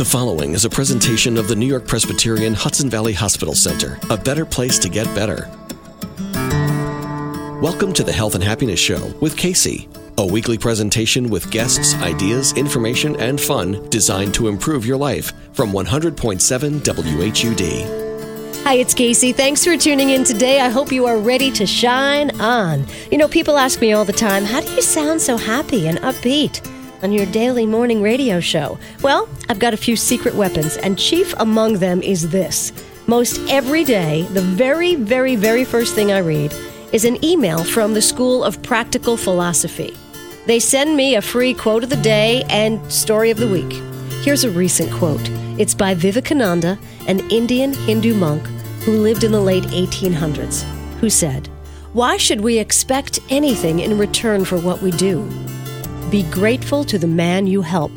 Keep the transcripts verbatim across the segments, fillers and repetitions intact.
The following is a presentation of the New York Presbyterian Hudson Valley Hospital Center, a better place to get better. Welcome to the Health and Happiness Show with Casey, a weekly presentation with guests, ideas, information, and fun designed to improve your life from one hundred point seven W H U D. Hi, it's Casey. Thanks for tuning in today. I hope you are ready to shine on. You know, people ask me all the time, how do you sound so happy and upbeat on your daily morning radio show? Well, I've got a few secret weapons, and chief among them is this. Most every day, the very, very, very first thing I read is an email from the School of Practical Philosophy. They send me a free quote of the day and story of the week. Here's a recent quote. It's by Vivekananda, an Indian Hindu monk who lived in the late eighteen hundreds, who said, "Why should we expect anything in return for what we do? Be grateful to the man you help.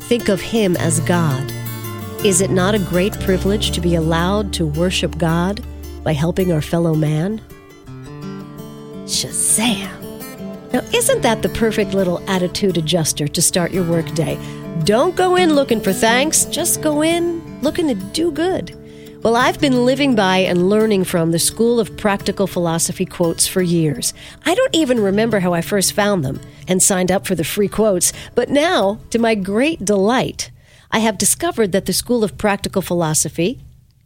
Think of him as God. Is it not a great privilege to be allowed to worship God by helping our fellow man?" Shazam! Now, isn't that the perfect little attitude adjuster to start your workday? Don't go in looking for thanks. Just go in looking to do good. Well, I've been living by and learning from the School of Practical Philosophy quotes for years. I don't even remember how I first found them and signed up for the free quotes. But now, to my great delight, I have discovered that the School of Practical Philosophy,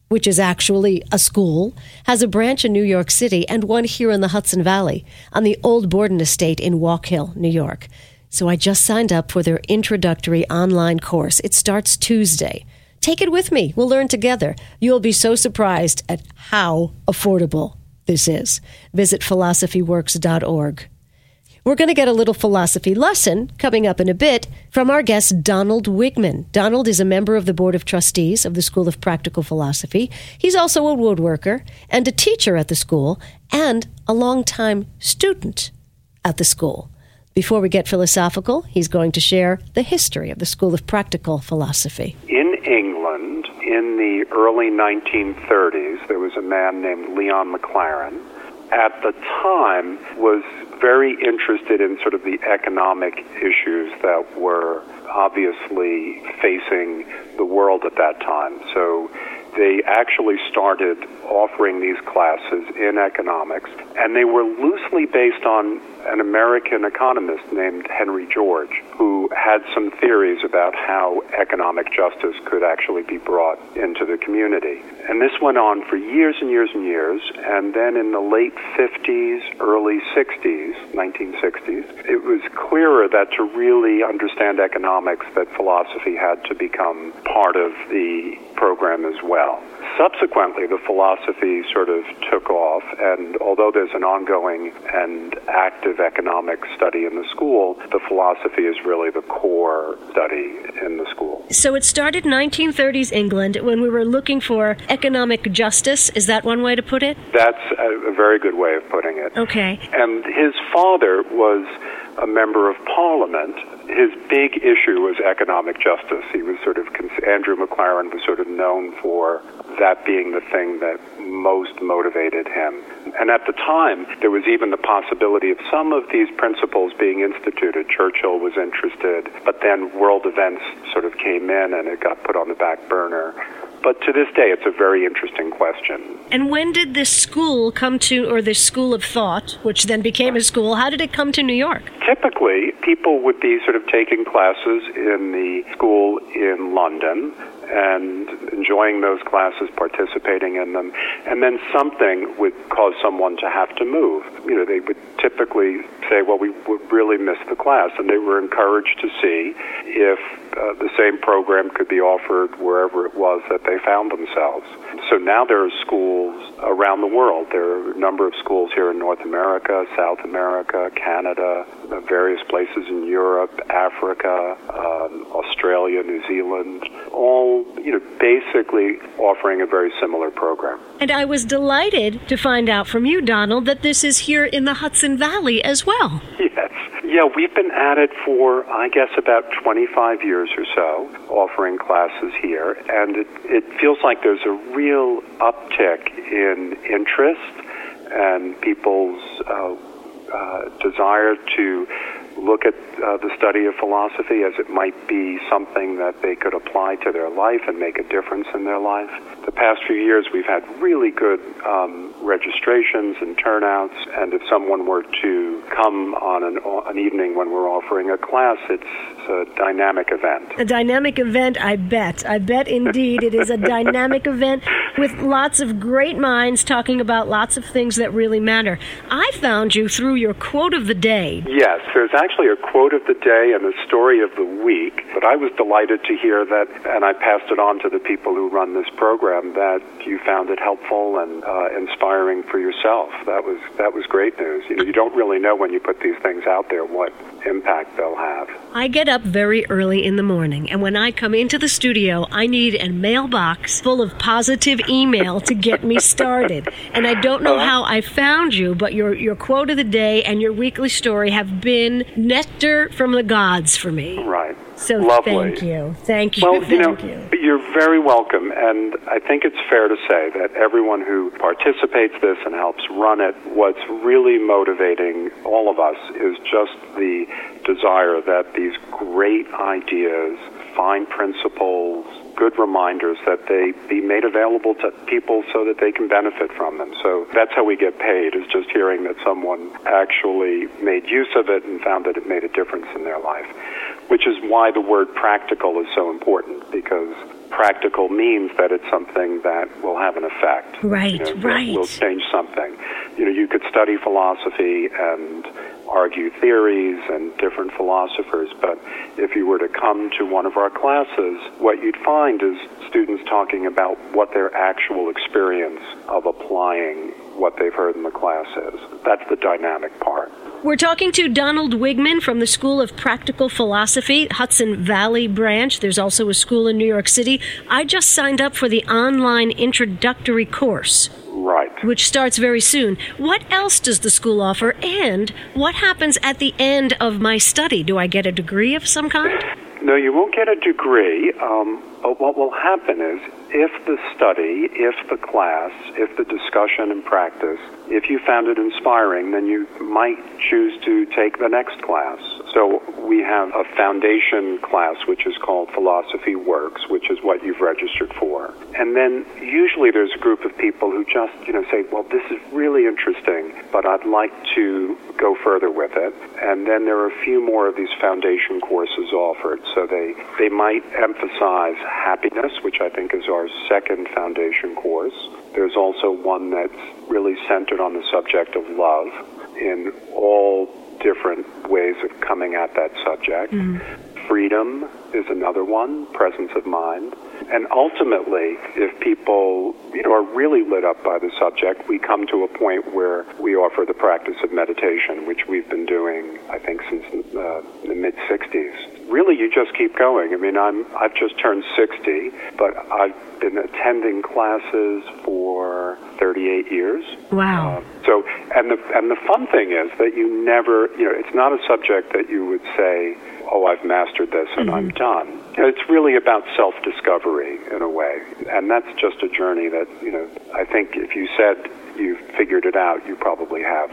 which is actually a school, has a branch in New York City and one here in the Hudson Valley on the old Borden Estate in Wallkill, New York. So I just signed up for their introductory online course. It starts Tuesday. Take it with me. We'll learn together. You'll be so surprised at how affordable this is. Visit philosophy works dot org. We're going to get a little philosophy lesson coming up in a bit from our guest, Donald Wiegmann. Donald is a member of the Board of Trustees of the School of Practical Philosophy. He's also a woodworker and a teacher at the school and a longtime student at the school. Before we get philosophical, he's going to share the history of the School of Practical Philosophy. In England, in the early nineteen thirties, there was a man named Leon McLaren. At the time, was very interested in sort of the economic issues that were obviously facing the world at that time. So they actually started offering these classes in economics, and they were loosely based on an American economist named Henry George, who had some theories about how economic justice could actually be brought into the community. And this went on for years and years and years, and then in the late fifties, early sixties, nineteen sixties, it was clearer that to really understand economics, that philosophy had to become part of the program as well. Subsequently, the philosophy sort of took off, and although there's an ongoing and active economic study in the school, the philosophy is really the core study in the school. So it started nineteen thirties England when we were looking for economic justice. Is that one way to put it? That's a very good way of putting it. Okay. And his father was a member of parliament. His big issue was economic justice. He was sort of, Andrew Maclaren was sort of known for that being the thing that most motivated him. And at the time, there was even the possibility of some of these principles being instituted. Churchill was interested, but then world events sort of came in and it got put on the back burner. But to this day, it's a very interesting question. And when did this school come to, or this school of thought, which then became a school, how did it come to New York? Typically, people would be sort of taking classes in the school in London and enjoying those classes, participating in them, and then something would cause someone to have to move. You know, they would typically say, well, we would really miss the class, and they were encouraged to see if uh, the same program could be offered wherever it was that they found themselves. So now there are schools around the world. There are a number of schools here in North America, South America, Canada, various places in Europe, Africa, um, Australia, New Zealand, all you know, basically offering a very similar program. And I was delighted to find out from you, Donald, that this is here in the Hudson Valley as well. Yes. Yeah, we've been at it for, I guess, about twenty-five years or so, offering classes here. And it, it feels like there's a real uptick in interest and people's uh, uh, desire to look at uh, the study of philosophy as it might be something that they could apply to their life and make a difference in their life. The past few years we've had really good um, registrations and turnouts, and if someone were to come on an, an evening when we're offering a class, it's a dynamic event. A dynamic event, I bet. I bet indeed it is a dynamic event with lots of great minds talking about lots of things that really matter. I found you through your quote of the day. Yes, there's actually a quote of the day and a story of the week, but I was delighted to hear that, and I passed it on to the people who run this program, that you found it helpful and uh, inspiring for yourself. That was that was great news. You know, you don't really know when you put these things out there what impact they'll have. I get up very early in the morning, and when I come into the studio, I need a mailbox full of positive email to get me started. And I don't know uh-huh. how I found you, but your your quote of the day and your weekly story have been nectar from the gods for me. Right. So lovely. Thank you. Thank you. Well, thank you know, you. You're very welcome. And I think it's fair to say that everyone who participates this and helps run it, what's really motivating all of us is just the desire that these great ideas, fine principles, good reminders, that they be made available to people so that they can benefit from them. So that's how we get paid, is just hearing that someone actually made use of it and found that it made a difference in their life, which is why the word practical is so important, because practical means that it's something that will have an effect. Right, you know, right. It will change something. You know, you could study philosophy and argue theories and different philosophers, but if you were to come to one of our classes, what you'd find is students talking about what their actual experience of applying what they've heard in the class is. That's the dynamic part. We're talking to Donald Wiegmann from the School of Practical Philosophy, Hudson Valley branch. There's also a school in New York City. I just signed up for the online introductory course. Right. Which starts very soon. What else does the school offer, and what happens at the end of my study? Do I get a degree of some kind? No, you won't get a degree. Um, but what will happen is, if the study, if the class, if the discussion and practice, if you found it inspiring, then you might choose to take the next class. So we have a foundation class, which is called Philosophy Works, which is what you've registered for. And then usually there's a group of people who just, you know, say, well, this is really interesting, but I'd like to go further with it. And then there are a few more of these foundation courses offered. So they, they might emphasize happiness, which I think is our second foundation course. There's also one that's really centered on the subject of love in all different ways of coming at that subject. Mm-hmm. Freedom is another one, presence of mind. And ultimately, if people, you know, are really lit up by the subject, we come to a point where we offer the practice of meditation, which we've been doing, I think, since uh, the mid-sixties. Really, you just keep going. I mean, I'm, I've just turned sixty, but I've been attending classes for thirty-eight years. Wow. Um, so, and the, and the fun thing is that you never, you know, it's not a subject that you would say, oh, I've mastered this and mm-hmm. I'm done. It's really about self-discovery in a way, and that's just a journey that, you know, I think if you said you've figured it out, you probably have.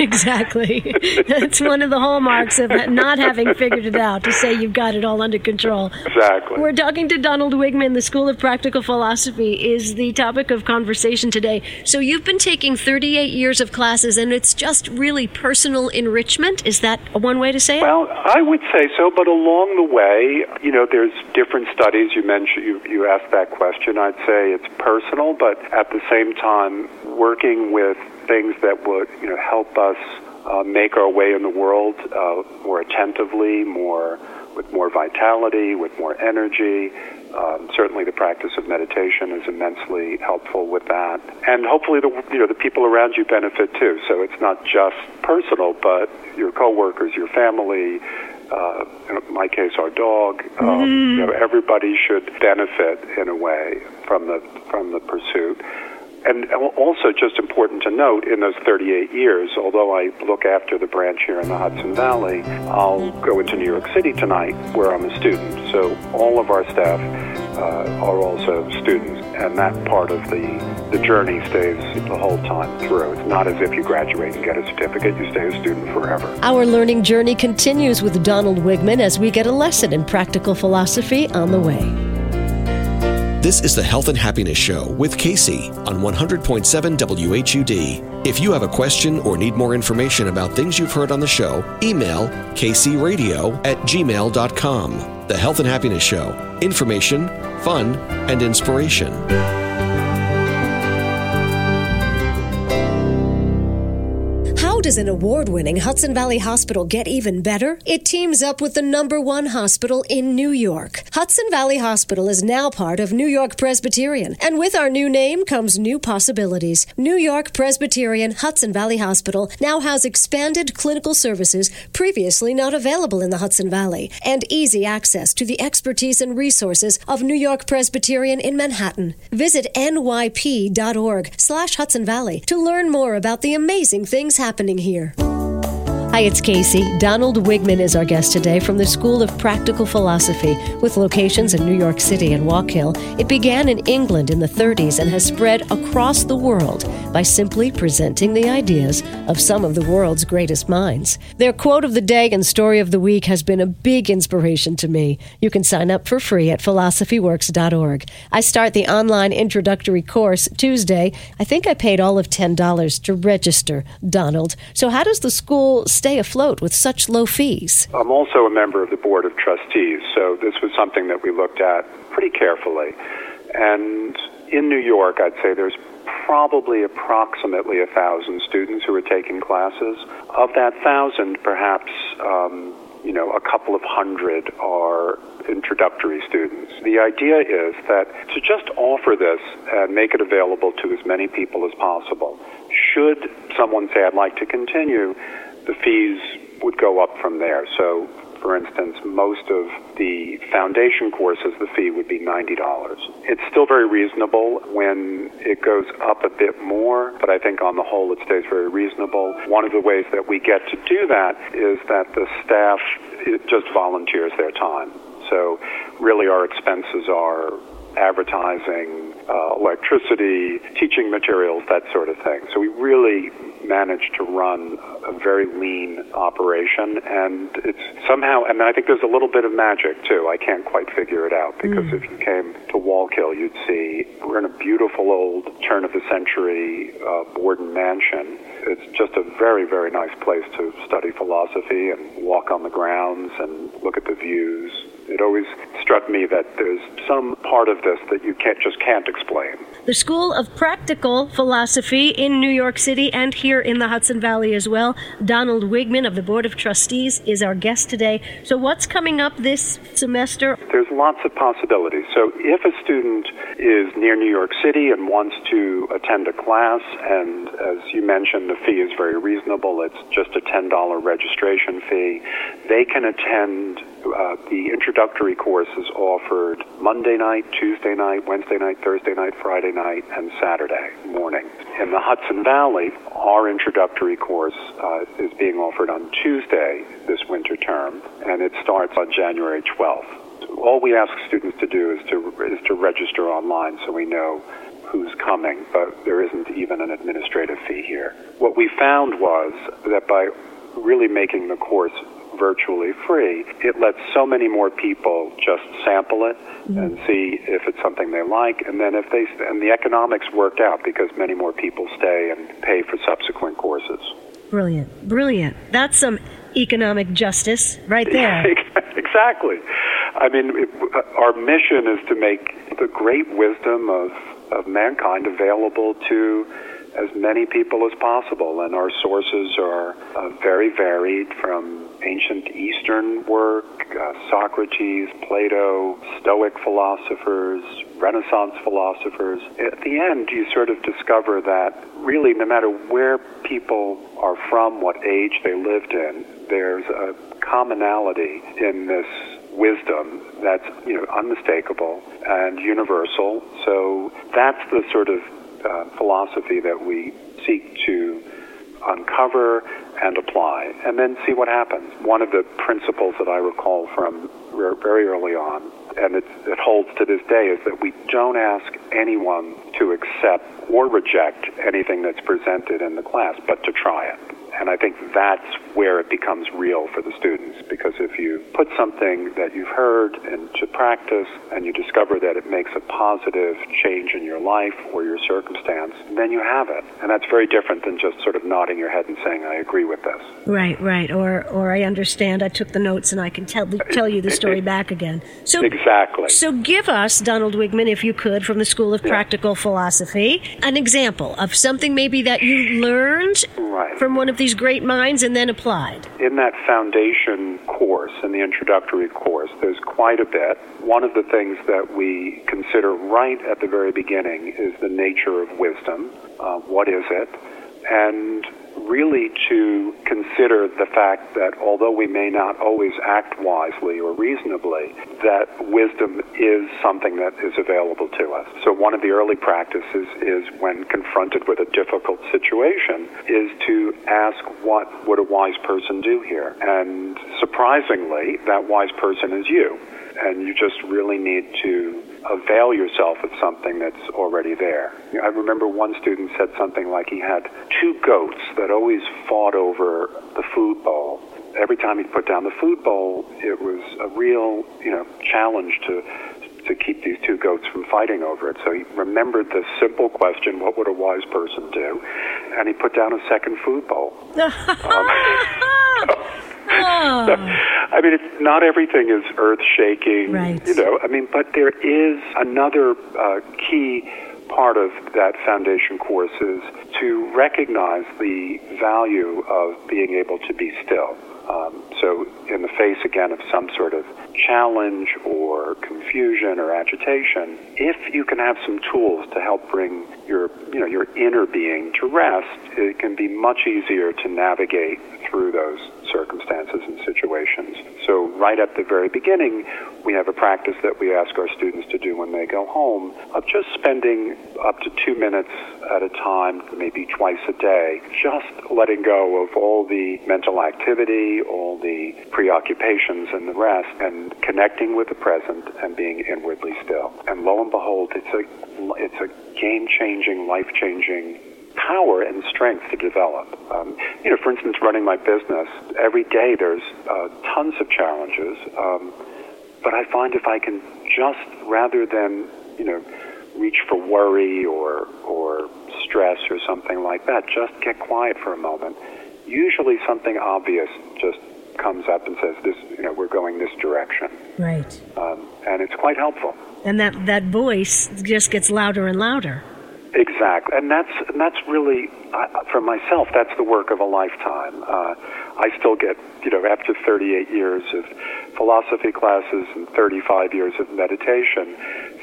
Exactly. That's one of the hallmarks of not having figured it out, to say you've got it all under control. Exactly. We're talking to Donald Wiegmann. The School of Practical Philosophy is the topic of conversation today. So you've been taking thirty-eight years of classes, and it's just really personal enrichment? Is that one way to say it? Well, I would say so, but along the way, you know, there's different studies. You mentioned, you, you asked that question. I'd say it's personal, but at the same time, working with things that would, you know, help us uh, make our way in the world uh, more attentively, more with more vitality, with more energy. Um, certainly, the practice of meditation is immensely helpful with that, and hopefully, the you know the people around you benefit too. So it's not just personal, but your coworkers, your family. Uh, in my case, our dog. Um, mm. You know, everybody should benefit in a way from the from the pursuit. And also, just important to note, in those thirty-eight years, although I look after the branch here in the Hudson Valley, I'll go into New York City tonight where I'm a student. So all of our staff uh, are also students, and that part of the, the journey stays the whole time through. It's not as if you graduate and get a certificate, you stay a student forever. Our learning journey continues with Donald Wiegmann as we get a lesson in practical philosophy on the way. This is the Health and Happiness Show with Casey on one hundred point seven W H U D. If you have a question or need more information about things you've heard on the show, email k c radio at gmail dot com. The Health and Happiness Show. Information, fun, and inspiration. How does an award-winning Hudson Valley hospital get even better? It teams up with the number one hospital in New York. Hudson Valley Hospital is now part of New York Presbyterian, and with our new name comes new possibilities. New York Presbyterian Hudson Valley Hospital now has expanded clinical services previously not available in the Hudson Valley, and easy access to the expertise and resources of New York Presbyterian in Manhattan. Visit N Y P dot org slash Hudson Valley to learn more about the amazing things happening here. Hi, it's Casey. Donald Wiegmann is our guest today from the School of Practical Philosophy, with locations in New York City and Wallkill. It began in England in the thirties and has spread across the world by simply presenting the ideas of some of the world's greatest minds. Their quote of the day and story of the week has been a big inspiration to me. You can sign up for free at philosophy works dot org. I start the online introductory course Tuesday. I think I paid all of ten dollars to register, Donald. So how does the school stay afloat with such low fees? I'm also a member of the Board of Trustees, so this was something that we looked at pretty carefully. And in New York, I'd say there's probably approximately a thousand students who are taking classes. Of that thousand, perhaps um, you know, a couple of hundred are introductory students. The idea is that to just offer this and make it available to as many people as possible. Should someone say, I'd like to continue, the fees would go up from there. So, for instance, most of the foundation courses, the fee would be ninety dollars. It's still very reasonable. When it goes up a bit more, but I think on the whole it stays very reasonable. One of the ways that we get to do that is that the staff just volunteers their time. So really our expenses are advertising, uh, electricity, teaching materials, that sort of thing. So we really managed to run a very lean operation, and it's somehow, and I think there's a little bit of magic too. I can't quite figure it out, because mm. if you came to Wallkill, you'd see we're in a beautiful old turn of the century uh, Borden mansion. It's just a very, very nice place to study philosophy and walk on the grounds and look at the views. It always struck me that there's some part of this that you can't, just can't explain. The School of Practical Philosophy in New York City and here in the Hudson Valley as well. Donald Wiegmann of the Board of Trustees is our guest today. So what's coming up this semester? There's lots of possibilities. So if a student is near New York City and wants to attend a class, and as you mentioned, the fee is very reasonable. It's just a ten dollars registration fee. They can attend uh, the introduction Introductory course is offered Monday night, Tuesday night, Wednesday night, Thursday night, Friday night, and Saturday morning. In the Hudson Valley, our introductory course uh, is being offered on Tuesday this winter term, and it starts on January twelfth. All we ask students to do is to is to register online so we know who's coming, but there isn't even an administrative fee here. What we found was that by really making the course virtually free, it lets so many more people just sample it mm-hmm. and see if it's something they like, and then if they and the economics work out because many more people stay and pay for subsequent courses. Brilliant, brilliant. That's some economic justice right there. Exactly. I mean, it, our mission is to make the great wisdom of, of mankind available to as many people as possible, and our sources are uh, very varied, from ancient Eastern work, uh, Socrates, Plato, Stoic philosophers, Renaissance philosophers. At the end, you sort of discover that really no matter where people are from, what age they lived in, there's a commonality in this wisdom that's, you know, unmistakable and universal. So that's the sort of uh, philosophy that we seek to uncover and apply, and then see what happens. One of the principles that I recall from very early on, and it, it holds to this day, is that we don't ask anyone to accept or reject anything that's presented in the class, but to try it. And I think that's where it becomes real for the students, because if you put something that you've heard into practice and you discover that it makes a positive change in your life or your circumstance, then you have it. And that's very different than just sort of nodding your head and saying, I agree with this. Right, right. Or or I understand, I took the notes and I can tell tell you the story back again. So exactly. So give us, Donald Wiegmann, if you could, from the School of Practical yeah. Philosophy, an example of something maybe that you learned right. from one of these great minds and then applied. In that foundation course, in the introductory course, there's quite a bit. One of the things that we consider right at the very beginning is the nature of wisdom. Uh, what is it? And really to consider the fact that although we may not always act wisely or reasonably, that wisdom is something that is available to us. So one of the early practices is, when confronted with a difficult situation, is to ask, what would a wise person do here? And surprisingly, that wise person is you. And you just really need to avail yourself of something that's already there. I remember one student said something like he had two goats that always fought over the food bowl. Every time he put down the food bowl, it was a real, you know, challenge to to keep these two goats from fighting over it. So he remembered the simple question, what would a wise person do? And he put down a second food bowl. um, Oh. So, I mean, it's not everything is earth-shaking, right. you know, I mean, but there is another uh, key part of that foundation course is to recognize the value of being able to be still. Um, so in the face, again, of some sort of challenge or confusion or agitation, if you can have some tools to help bring your, you know, your inner being to rest, it can be much easier to navigate through those circumstances and situations. So right at the very beginning, we have a practice that we ask our students to do when they go home, of just spending up to two minutes at a time, maybe twice a day, just letting go of all the mental activity, all the preoccupations and the rest, and connecting with the present and being inwardly still. And lo and behold, it's a it's a game-changing, life-changing power and strength to develop. Um, you know, for instance, running my business, every day there's uh, tons of challenges, um, but I find if I can just, rather than, you know, reach for worry or, or stress or something like that, just get quiet for a moment. Usually something obvious just comes up and says, "This, you know, we're going this direction." Right. Um, and it's quite helpful. And that, that voice just gets louder and louder. Exactly, and that's and that's really, uh, for myself, that's the work of a lifetime. Uh, I still get, you know, after thirty-eight years of philosophy classes and thirty-five years of meditation,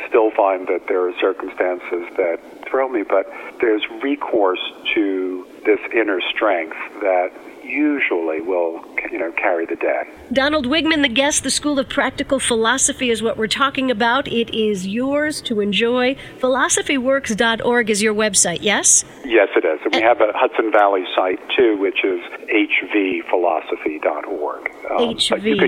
still find that there are circumstances that throw me, but there's recourse to this inner strength that usually will, you know, carry the day. Donald Wiegmann, the guest, the School of Practical Philosophy is what we're talking about. It is yours to enjoy. philosophy works dot org is your website, yes? Yes, it is. And we have a Hudson Valley site, too, which is H V philosophy dot org. Um, H V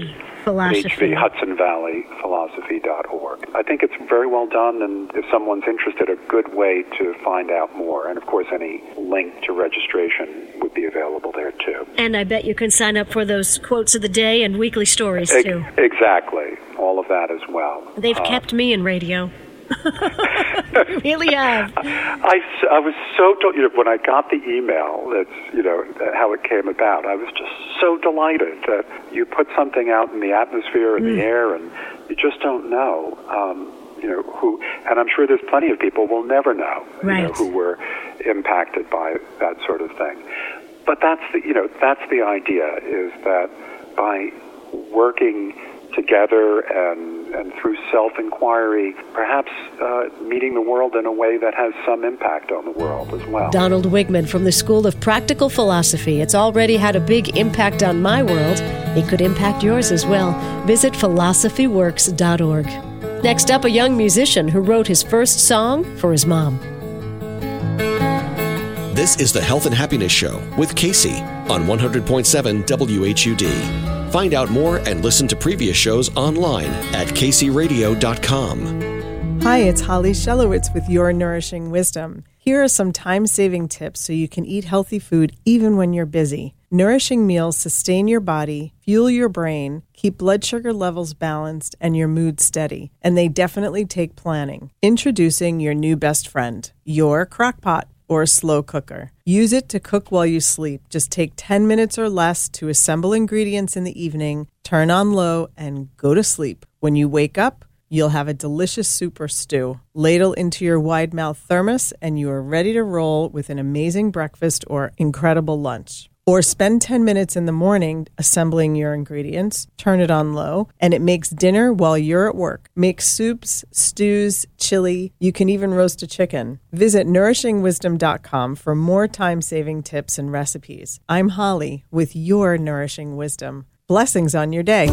philosophy. H V Hudson Valley philosophy dot org. I think it's very well done, and if someone's interested, a good way to find out more. And, of course, any link to registration would be available there, too. And I bet you can sign up for those quotes of the day and weekly stories, e- too. Exactly. All of that as well. They've uh, kept me in radio. Really have. I, I was so, you know, when I got the email, that's, you know, how it came about, I was just so delighted that you put something out in the atmosphere and mm. the air, and you just don't know, um, you know, who, and I'm sure there's plenty of people will never know, right. you know, who were impacted by that sort of thing. But that's the, you know, that's the idea, is that by working together and, and through self-inquiry, perhaps uh, meeting the world in a way that has some impact on the world as well. Donald Wiegmann from the School of Practical Philosophy. It's already had a big impact on my world. It could impact yours as well. Visit philosophy works dot org. Next up, a young musician who wrote his first song for his mom. This is the Health and Happiness Show with Casey on one hundred point seven W H U D. Find out more and listen to previous shows online at K C Radio dot com. Hi, it's Holly Shelowitz with Your Nourishing Wisdom. Here are some time-saving tips so you can eat healthy food even when you're busy. Nourishing meals sustain your body, fuel your brain, keep blood sugar levels balanced, and your mood steady. And they definitely take planning. Introducing your new best friend, your crockpot or slow cooker. Use it to cook while you sleep. Just take ten minutes or less to assemble ingredients in the evening, turn on low, and go to sleep. When you wake up, you'll have a delicious soup or stew. Ladle into your wide mouth thermos and you are ready to roll with an amazing breakfast or incredible lunch. Or spend ten minutes in the morning assembling your ingredients, turn it on low, and it makes dinner while you're at work. Make soups, stews, chili. You can even roast a chicken. Visit nourishing wisdom dot com for more time-saving tips and recipes. I'm Holly with Your Nourishing Wisdom. Blessings on your day.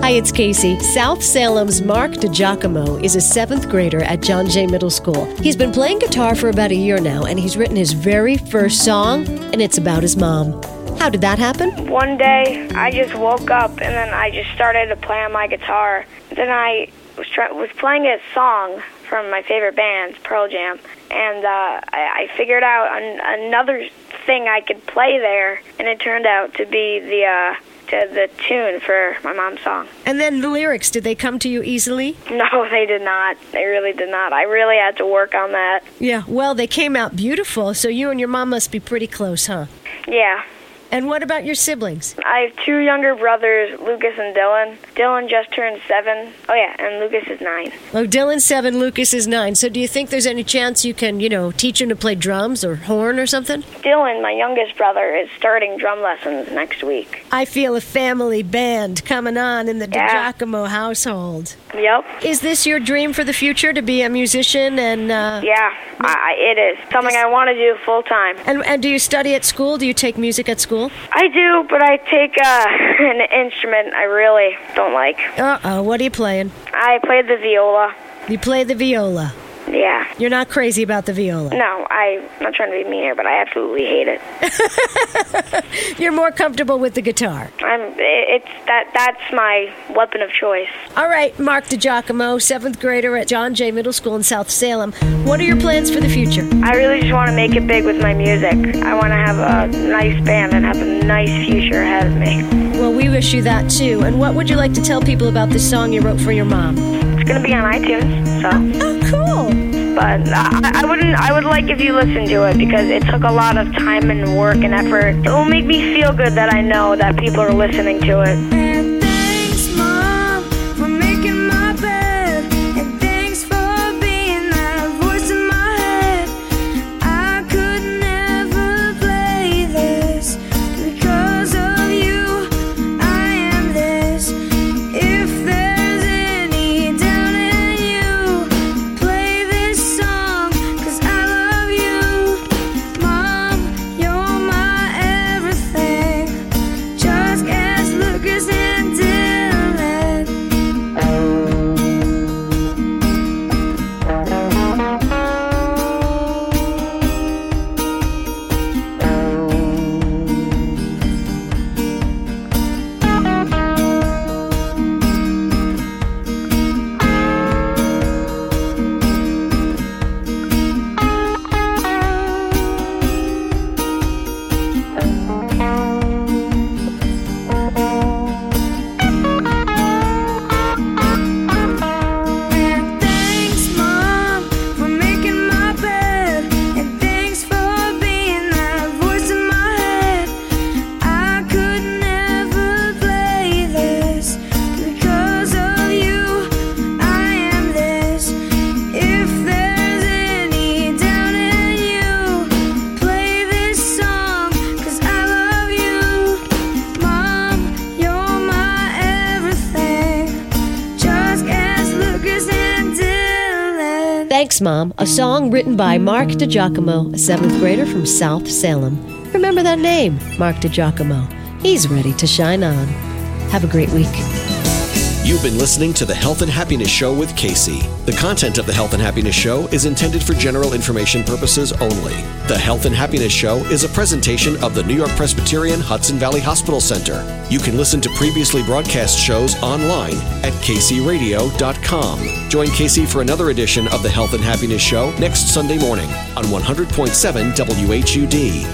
Hi, it's Casey. South Salem's Mark DiGiacomo is a seventh grader at John Jay Middle School. He's been playing guitar for about a year now, and he's written his very first song, and it's about his mom. How did that happen? One day, I just woke up, and then I just started to play on my guitar. Then I was, try- was playing a song from my favorite band, Pearl Jam, and uh, I-, I figured out an- another thing I could play there, and it turned out to be the... Uh, the tune for my mom's song. And then the lyrics, did they come to you easily? No, they did not. They really did not. I really had to work on that. Yeah, well, they came out beautiful, so you and your mom must be pretty close, huh? Yeah. And what about your siblings? I have two younger brothers, Lucas and Dylan. Dylan just turned seven. Oh, yeah, and Lucas is nine. Oh, Dylan's seven, Lucas is nine. So do you think there's any chance you can, you know, teach him to play drums or horn or something? Dylan, my youngest brother, is starting drum lessons next week. I feel a family band coming on in the yeah. DiGiacomo household. Yep. Is this your dream for the future, to be a musician? And uh, Yeah, I, it is. Something this, I want to do full-time. And, and do you study at school? Do you take music at school? I do, but I take uh, an instrument I really don't like. Uh-oh, what are you playing? I play the viola. You play the viola? Yeah. You're not crazy about the viola? No, I'm not trying to be mean here, but I absolutely hate it. You're more comfortable with the guitar. I'm. It's that. That's my weapon of choice. All right, Mark DiGiacomo, seventh grader at John Jay Middle School in South Salem. What are your plans for the future? I really just want to make it big with my music. I want to have a nice band and have a nice future ahead of me. Well, we wish you that, too. And what would you like to tell people about this song you wrote for your mom? It's going to be on iTunes, so... Oh, cool! But I, I wouldn't... I would like if you listened to it, because it took a lot of time and work and effort. It will make me feel good that I know that people are listening to it. And thanks, Mom, for making my bed. And thanks for being that voice in my head. I could never play this. Because of you, I am this. If there's any doubt in you, play this song, cause I love you. Mom, you're my everything. Just as Lucas and Mom, a song written by Mark DiGiacomo, a seventh grader from South Salem. Remember that name, Mark DiGiacomo. He's ready to shine on. Have a great week. You've been listening to the Health and Happiness Show with Casey. The content of the Health and Happiness Show is intended for general information purposes only. The Health and Happiness Show is a presentation of the New York Presbyterian Hudson Valley Hospital Center. You can listen to previously broadcast shows online at K C Radio dot com. Join Casey for another edition of the Health and Happiness Show next Sunday morning on one hundred point seven W H U D.